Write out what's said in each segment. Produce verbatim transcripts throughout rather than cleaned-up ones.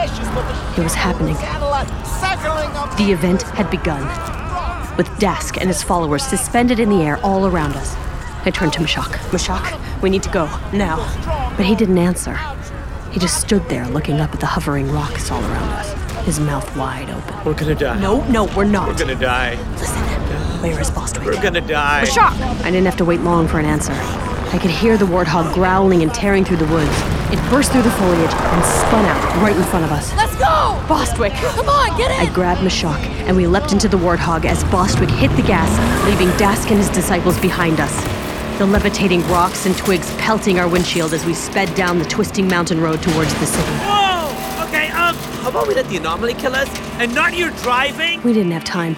It was happening. The event had begun, with Dask and his followers suspended in the air all around us. I turned to Mashak. Mashak, we need to go, now. But he didn't answer. He just stood there looking up at the hovering rocks all around us, his mouth wide open. We're gonna die. No, no, we're not. We're gonna die. Listen, where is Bostwick? We're gonna die. Mashak! I didn't have to wait long for an answer. I could hear the warthog growling and tearing through the woods. It burst through the foliage and spun out right in front of us. Let's go! Bostwick! Come on, get in! I grabbed Mashak, and we leapt into the warthog as Bostwick hit the gas, leaving Dask and his disciples behind us. The levitating rocks and twigs pelting our windshield as we sped down the twisting mountain road towards the city. Whoa! Okay, um, how about we let the anomaly kill us? And not your driving? We didn't have time.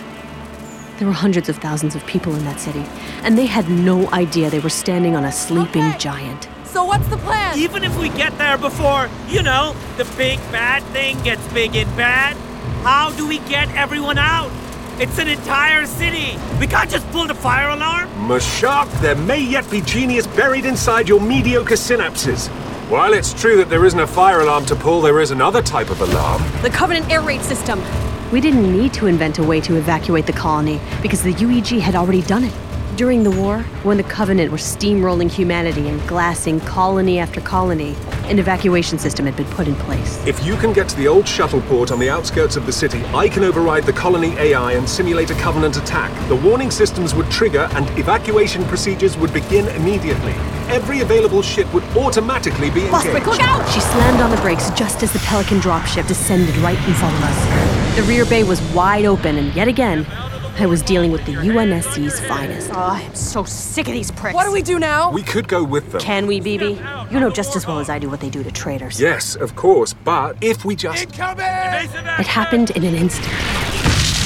There were hundreds of thousands of people in that city, and they had no idea they were standing on a sleeping okay. giant. So what's the plan? Even if we get there before, you know, the big bad thing gets big and bad, how do we get everyone out? It's an entire city. We can't just pull the fire alarm. Mashak, there may yet be genius buried inside your mediocre synapses. While it's true that there isn't a fire alarm to pull, there is another type of alarm. The Covenant air raid system. We didn't need to invent a way to evacuate the colony, because the U E G had already done it. During the war, when the Covenant were steamrolling humanity and glassing colony after colony, an evacuation system had been put in place. If you can get to the old shuttle port on the outskirts of the city, I can override the colony A I and simulate a Covenant attack. The warning systems would trigger and evacuation procedures would begin immediately. Every available ship would automatically be engaged. Bostwick, look out! She slammed on the brakes just as the Pelican dropship descended right in front of us. The rear bay was wide open, and yet again, I was dealing with the U N S C's finest. Oh, I'm so sick of these pricks. What do we do now? We could go with them. Can we, Phoebe? You know just as well as I do what they do to traitors. Yes, of course, but if we just... Incoming! It happened in an instant.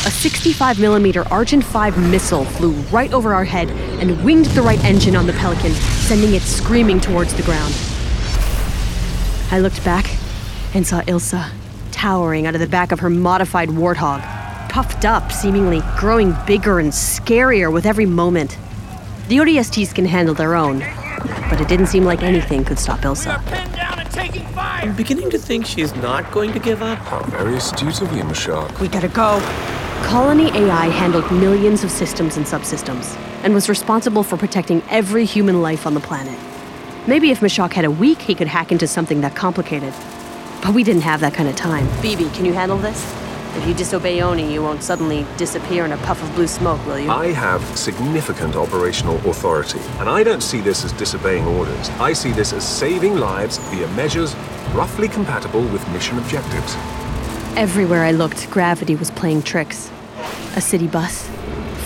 A sixty-five millimeter Argent five missile flew right over our head and winged the right engine on the Pelican, sending it screaming towards the ground. I looked back and saw Ilsa towering out of the back of her modified warthog, puffed up, seemingly growing bigger and scarier with every moment. The O D S Ts can handle their own, but it didn't seem like anything could stop Ilsa. We are pinned down and taking fire! I'm beginning to think she's not going to give up. How very astute of you, Mashak. We gotta go. Colony A I handled millions of systems and subsystems, and was responsible for protecting every human life on the planet. Maybe if Mashak had a week, he could hack into something that complicated. But we didn't have that kind of time. Phoebe, can you handle this? If you disobey Oni, you won't suddenly disappear in a puff of blue smoke, will you? I have significant operational authority, and I don't see this as disobeying orders. I see this as saving lives via measures roughly compatible with mission objectives. Everywhere I looked, gravity was playing tricks. A city bus,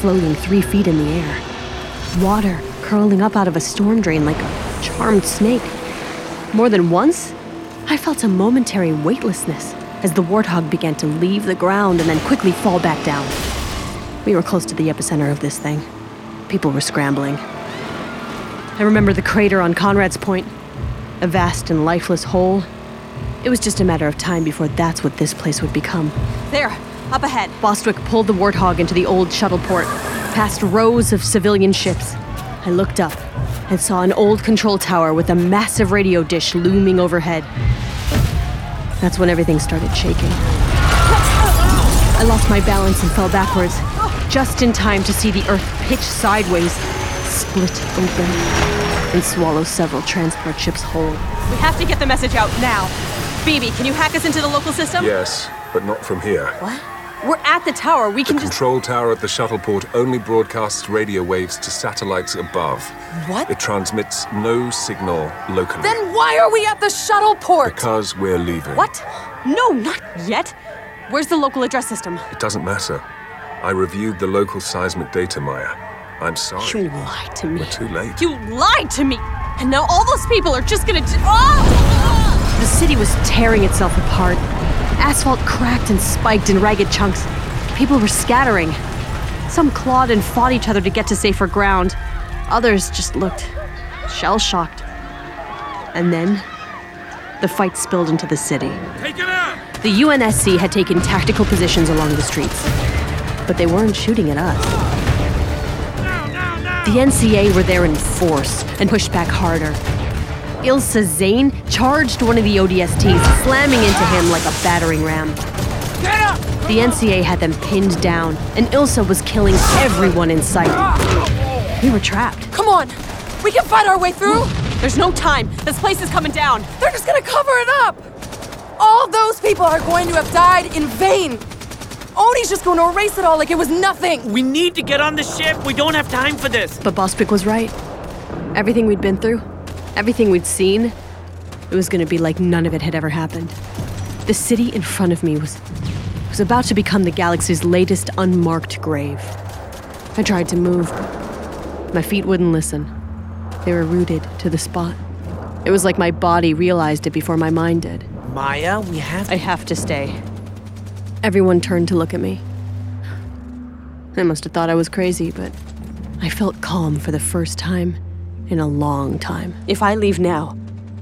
floating three feet in the air. Water curling up out of a storm drain like a charmed snake. More than once, I felt a momentary weightlessness as the warthog began to leave the ground and then quickly fall back down. We were close to the epicenter of this thing. People were scrambling. I remember the crater on Conrad's Point, a vast and lifeless hole. It was just a matter of time before that's what this place would become. There, up ahead. Bostwick pulled the warthog into the old shuttle port, past rows of civilian ships. I looked up and saw an old control tower with a massive radio dish looming overhead. That's when everything started shaking. I lost my balance and fell backwards, just in time to see the earth pitch sideways, split open, and swallow several transport ships whole. We have to get the message out now. Phoebe, can you hack us into the local system? Yes, but not from here. What? We're at the tower, we can just... The control tower at the shuttle port only broadcasts radio waves to satellites above. What? It transmits no signal locally. Then why are we at the shuttle port? Because we're leaving. What? No, not yet. Where's the local address system? It doesn't matter. I reviewed the local seismic data, Maya. I'm sorry. You lied to me. We're too late. You lied to me! And now all those people are just gonna... Oh! The city was tearing itself apart. Asphalt cracked and spiked in ragged chunks. People were scattering. Some clawed and fought each other to get to safer ground. Others just looked shell-shocked. And then, the fight spilled into the city. Take it out! The U N S C had taken tactical positions along the streets, but they weren't shooting at us. No, no, no. The N C A were there in force and pushed back harder. Ilsa Zane, charged one of the O D S Ts, slamming into him like a battering ram. The N C A had them pinned down, and Ilsa was killing everyone in sight. We were trapped. Come on! We can fight our way through! There's no time! This place is coming down! They're just gonna cover it up! All those people are going to have died in vain! Oni's just going to erase it all like it was nothing! We need to get on the ship! We don't have time for this! But Bostwick was right. Everything we'd been through, everything we'd seen, it was gonna be like none of it had ever happened. The city in front of me was... was about to become the galaxy's latest unmarked grave. I tried to move. My feet wouldn't listen. They were rooted to the spot. It was like my body realized it before my mind did. Maya, we have to... I have to stay. Everyone turned to look at me. I must have thought I was crazy, but I felt calm for the first time in a long time. If I leave now,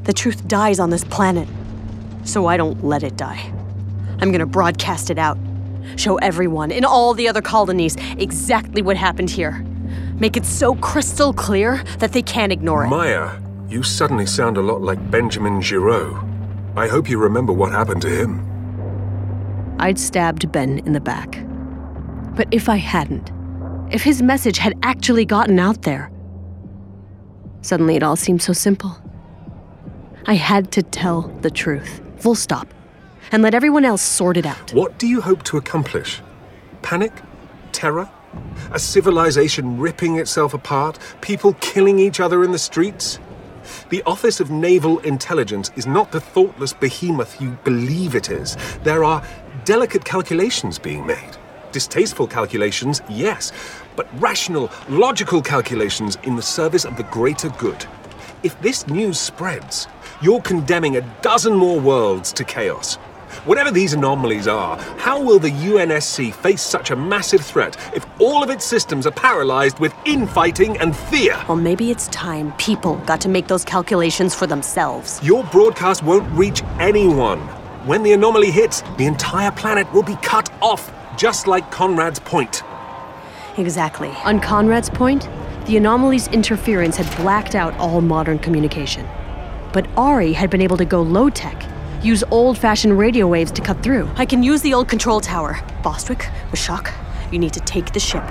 the truth dies on this planet. So I don't let it die. I'm gonna broadcast it out. Show everyone in all the other colonies exactly what happened here. Make it so crystal clear that they can't ignore it. Maya, you suddenly sound a lot like Benjamin Giraud. I hope you remember what happened to him. I'd stabbed Ben in the back. But if I hadn't, if his message had actually gotten out there, suddenly it all seemed so simple. I had to tell the truth, full stop, and let everyone else sort it out. What do you hope to accomplish? Panic? Terror? A civilization ripping itself apart? People killing each other in the streets? The Office of Naval Intelligence is not the thoughtless behemoth you believe it is. There are delicate calculations being made. Distasteful calculations, yes, but rational, logical calculations in the service of the greater good. If this news spreads, you're condemning a dozen more worlds to chaos. Whatever these anomalies are, how will the U N S C face such a massive threat if all of its systems are paralyzed with infighting and fear? Well, maybe it's time people got to make those calculations for themselves. Your broadcast won't reach anyone. When the anomaly hits, the entire planet will be cut off, just like Conrad's Point. Exactly. On Conrad's Point, the anomaly's interference had blacked out all modern communication. But Ari had been able to go low-tech, use old-fashioned radio waves to cut through. I can use the old control tower. Bostwick, Mashak, you need to take the ship.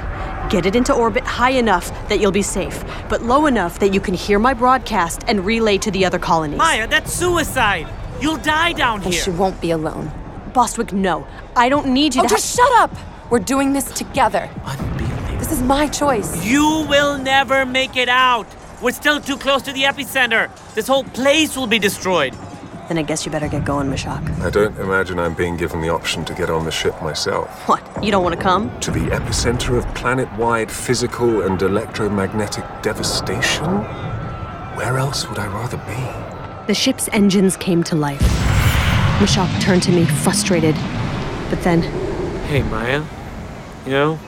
Get it into orbit high enough that you'll be safe, but low enough that you can hear my broadcast and relay to the other colonies. Maya, that's suicide! You'll die down here! And she won't be alone. Bostwick, no. I don't need you oh, to- Oh, just ha- shut up! We're doing this together. Unbelievable. This is my choice. You will never make it out! We're still too close to the epicenter. This whole place will be destroyed. Then I guess you better get going, Mashak. I don't imagine I'm being given the option to get on the ship myself. What? You don't want to come? To the epicenter of planet-wide physical and electromagnetic devastation? Where else would I rather be? The ship's engines came to life. Mashak turned to me, frustrated. But then... Hey, Maya. You know,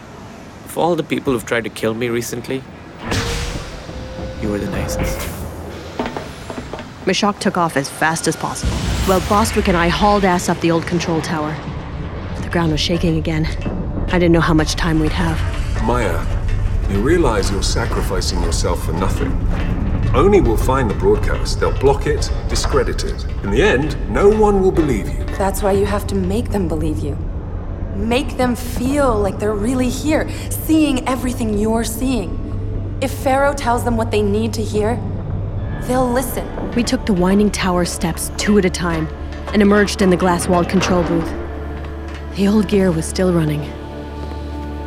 of all the people who've tried to kill me recently, you were the nicest. Mashak took off as fast as possible, while Bostwick and I hauled ass up the old control tower. The ground was shaking again. I didn't know how much time we'd have. Maya, you realize you're sacrificing yourself for nothing. Oni will find the broadcast. They'll block it, discredit it. In the end, no one will believe you. That's why you have to make them believe you. Make them feel like they're really here, seeing everything you're seeing. If Pharaoh tells them what they need to hear, they'll listen. We took the winding tower steps two at a time and emerged in the glass-walled control booth. The old gear was still running.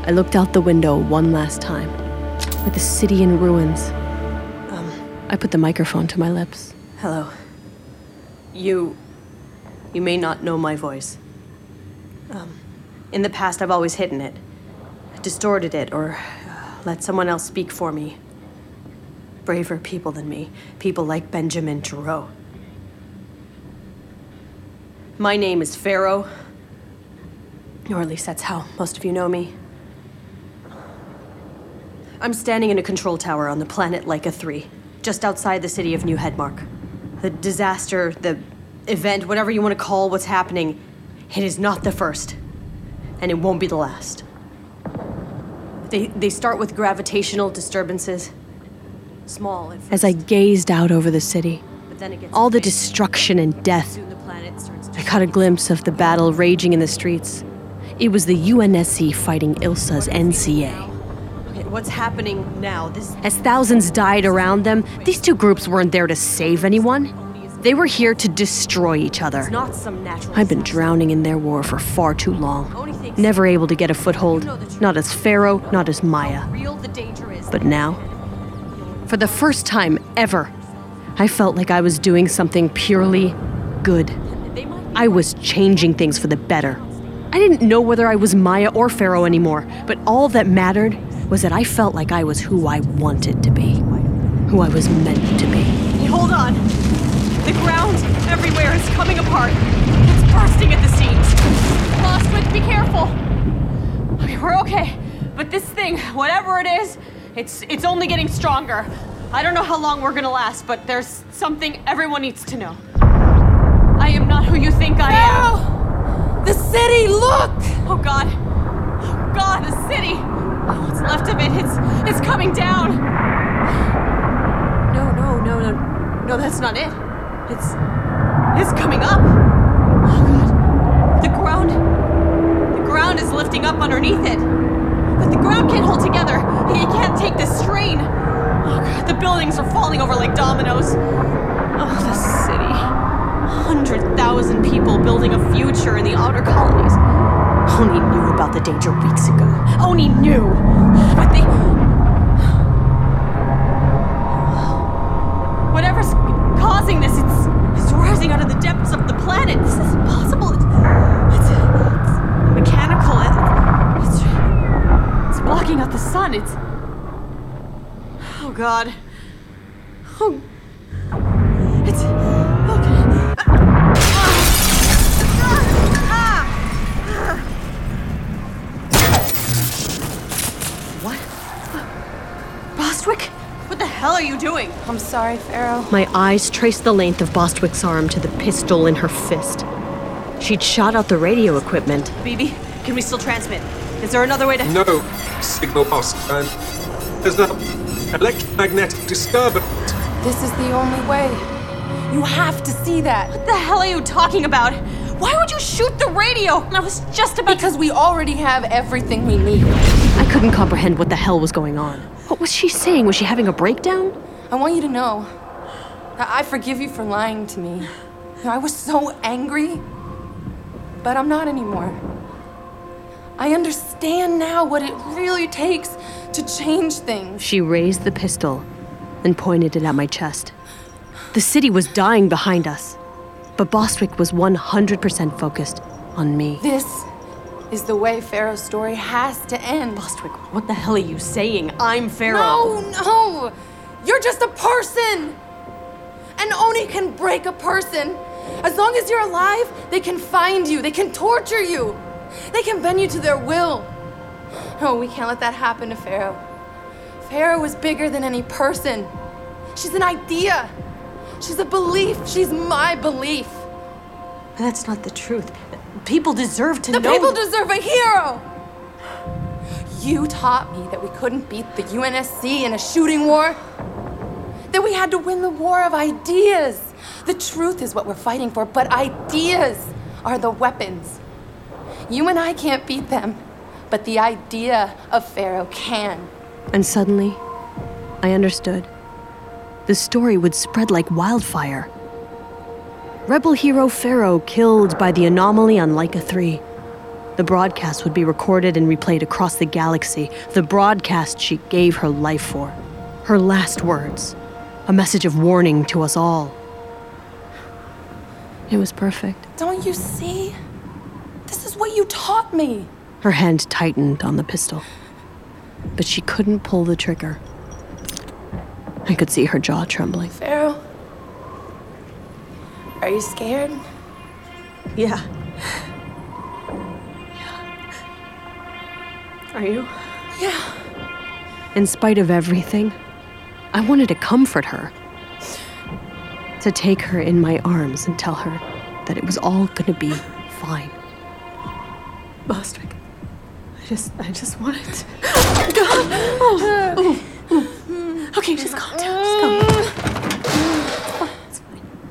I looked out the window one last time, with the city in ruins. Um, I put the microphone to my lips. Hello. You... you may not know my voice. Um, in the past, I've always hidden it, distorted it, or uh, let someone else speak for me. Braver people than me, people like Benjamin Giraud. My name is Pharaoh, or at least that's how most of you know me. I'm standing in a control tower on the planet Laika three, just outside the city of New Headmark. The disaster, the event, whatever you want to call what's happening, it is not the first, and it won't be the last. They, they start with gravitational disturbances. Small. As I gazed out over the city, all the destruction and death. I caught a glimpse of the battle raging in the streets. It was the U N S C fighting Ilsa's N C A. What's happening now? This- As thousands died around them, these two groups weren't there to save anyone. They were here to destroy each other. Not some natural I've been drowning in their war for far too long, never able to get a foothold, not as Pharaoh, not as Maya. But now, for the first time ever, I felt like I was doing something purely good. I was changing things for the better. I didn't know whether I was Maya or Pharaoh anymore, but all that mattered was that I felt like I was who I wanted to be, who I was meant to be. Hold on. The ground everywhere is coming apart. It's bursting at the seams. Bostwick, be careful. Okay, we're okay. But this thing, whatever it is, it's it's only getting stronger. I don't know how long we're gonna last, but there's something everyone needs to know. I am not who you think I am. No! The city, look! Oh God. Oh God, the city. What's left of it, it's, it's coming down. No, no, no, no, no, that's not it. It's, it's coming up. Oh God, the ground, the ground is lifting up underneath it. But the ground can't hold together, it can't take this strain. Oh God, the buildings are falling over like dominoes. Oh, the city, one hundred thousand people building a future in the outer colonies. Oni knew about the danger weeks ago. Oni knew! But they... Whatever's causing this, it's, it's rising out of the depths of the planet. This is impossible. It's, it's, it's mechanical. It's, it's, it's blocking out the sun. It's... Oh, God. Oh... It's... What the hell are you doing? I'm sorry, Pharaoh. My eyes traced the length of Bostwick's arm to the pistol in her fist. She'd shot out the radio equipment. Phoebe, can we still transmit? Is there another way to... No, signal boss. Um, there's no electromagnetic disturbance. This is the only way. You have to see that. What the hell are you talking about? Why would you shoot the radio? I was just about Because to... we already have everything we need. I couldn't comprehend what the hell was going on. What was she saying? Was she having a breakdown? I want you to know, I forgive you for lying to me. I was so angry, but I'm not anymore. I understand now what it really takes to change things. She raised the pistol and pointed it at my chest. The city was dying behind us, but Bostwick was one hundred percent focused on me. This is the way Pharaoh's story has to end. Bostwick, what the hell are you saying? I'm Pharaoh. No, no! You're just a person! And Oni can break a person. As long as you're alive, they can find you. They can torture you. They can bend you to their will. No, we can't let that happen to Pharaoh. Pharaoh is bigger than any person. She's an idea. She's a belief. She's my belief. But that's not the truth. People deserve to know... The people deserve a hero! You taught me that we couldn't beat the U N S C in a shooting war. That we had to win the war of ideas. The truth is what we're fighting for, but ideas are the weapons. You and I can't beat them, but the idea of Pharaoh can. And suddenly, I understood. The story would spread like wildfire. Rebel hero Pharaoh killed by the anomaly on Laika three. The broadcast would be recorded and replayed across the galaxy. The broadcast she gave her life for. Her last words. A message of warning to us all. It was perfect. Don't you see? This is what you taught me. Her hand tightened on the pistol. But she couldn't pull the trigger. I could see her jaw trembling. Pharaoh. Are you scared? Yeah. Yeah. Are you? Yeah. In spite of everything, I wanted to comfort her. To take her in my arms and tell her that it was all gonna be fine. Bostwick, I just, I just wanted to... Oh, God! Oh, oh. Okay, just calm down, just calm down.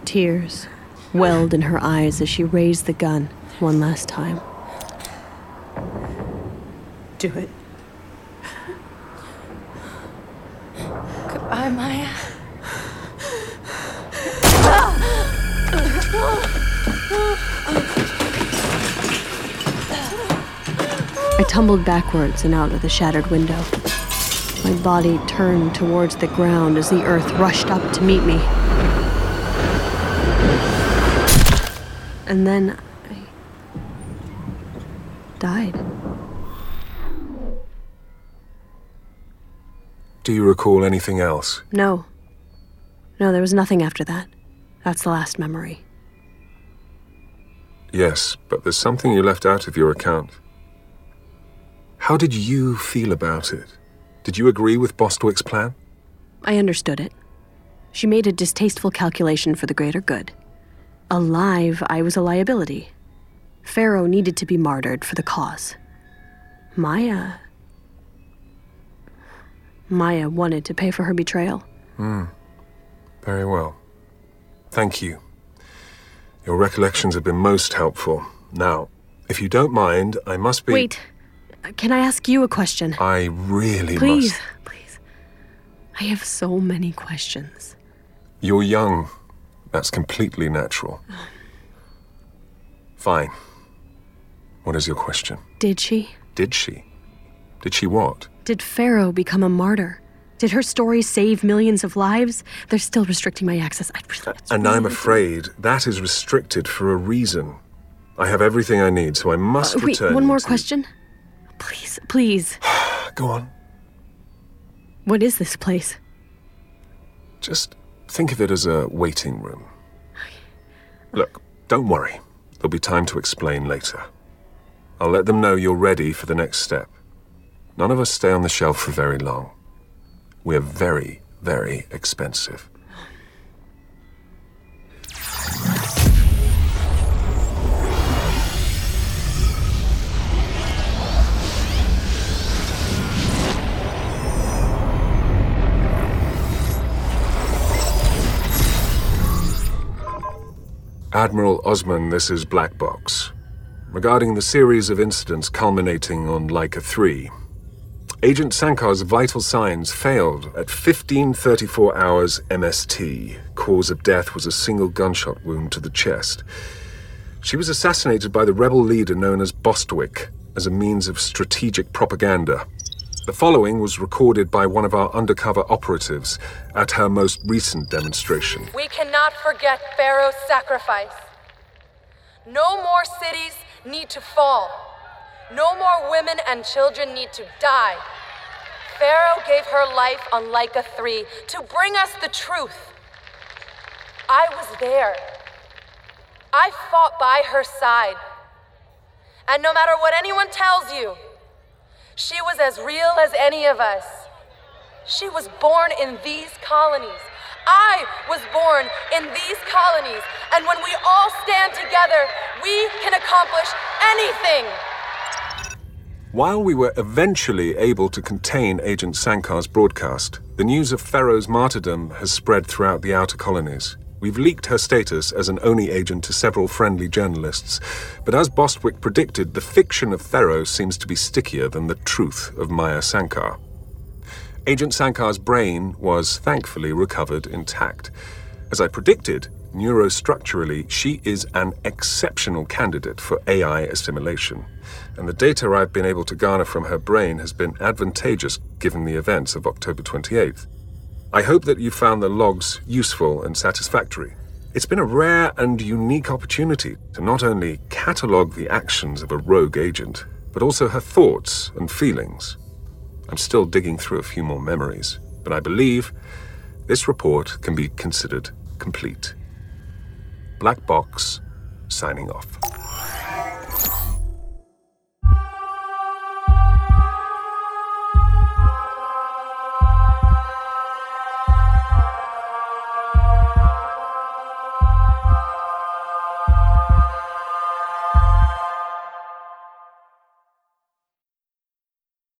Tears welled in her eyes as she raised the gun one last time. Do it. Goodbye, Maya. I tumbled backwards and out of the shattered window. My body turned towards the ground as the earth rushed up to meet me. And then I died. Do you recall anything else? No. No, there was nothing after that. That's the last memory. Yes, but there's something you left out of your account. How did you feel about it? Did you agree with Bostwick's plan? I understood it. She made a distasteful calculation for the greater good. Alive, I was a liability. Pharaoh needed to be martyred for the cause. Maya... Maya wanted to pay for her betrayal. Hmm. Very well. Thank you. Your recollections have been most helpful. Now, if you don't mind, I must be... Wait. Can I ask you a question? I really please, must. Please, please. I have so many questions. You're young. That's completely natural. Fine. What is your question? Did she? Did she? Did she what? Did Pharaoh become a martyr? Did her story save millions of lives? They're still restricting my access. I really, and really I'm afraid difficult. That is restricted for a reason. I have everything I need, so I must uh, wait, return. Wait, one more to... question? Please, please. Go on. What is this place? Just think of it as a waiting room. Look, don't worry. There'll be time to explain later. I'll let them know you're ready for the next step. None of us stay on the shelf for very long. We're very, very expensive. Admiral Osman, this is Black Box. Regarding the series of incidents culminating on Laika three, Agent Sankar's vital signs failed at fifteen thirty-four hours M S T. Cause of death was a single gunshot wound to the chest. She was assassinated by the rebel leader known as Bostwick as a means of strategic propaganda. The following was recorded by one of our undercover operatives at her most recent demonstration. We cannot forget Pharaoh's sacrifice. No more cities need to fall. No more women and children need to die. Pharaoh gave her life on Laika three to bring us the truth. I was there. I fought by her side. And no matter what anyone tells you, she was as real as any of us. She was born in these colonies. I was born in these colonies. And when we all stand together, we can accomplish anything. While we were eventually able to contain Agent Sankar's broadcast, the news of Pharaoh's martyrdom has spread throughout the outer colonies. We've leaked her status as an Oni agent to several friendly journalists, but as Bostwick predicted, the fiction of Pharaoh seems to be stickier than the truth of Maya Sankar. Agent Sankar's brain was thankfully recovered intact. As I predicted, neurostructurally, she is an exceptional candidate for A I assimilation, and the data I've been able to garner from her brain has been advantageous given the events of October twenty-eighth. I hope that you found the logs useful and satisfactory. It's been a rare and unique opportunity to not only catalogue the actions of a rogue agent, but also her thoughts and feelings. I'm still digging through a few more memories, but I believe this report can be considered complete. Black Box, signing off.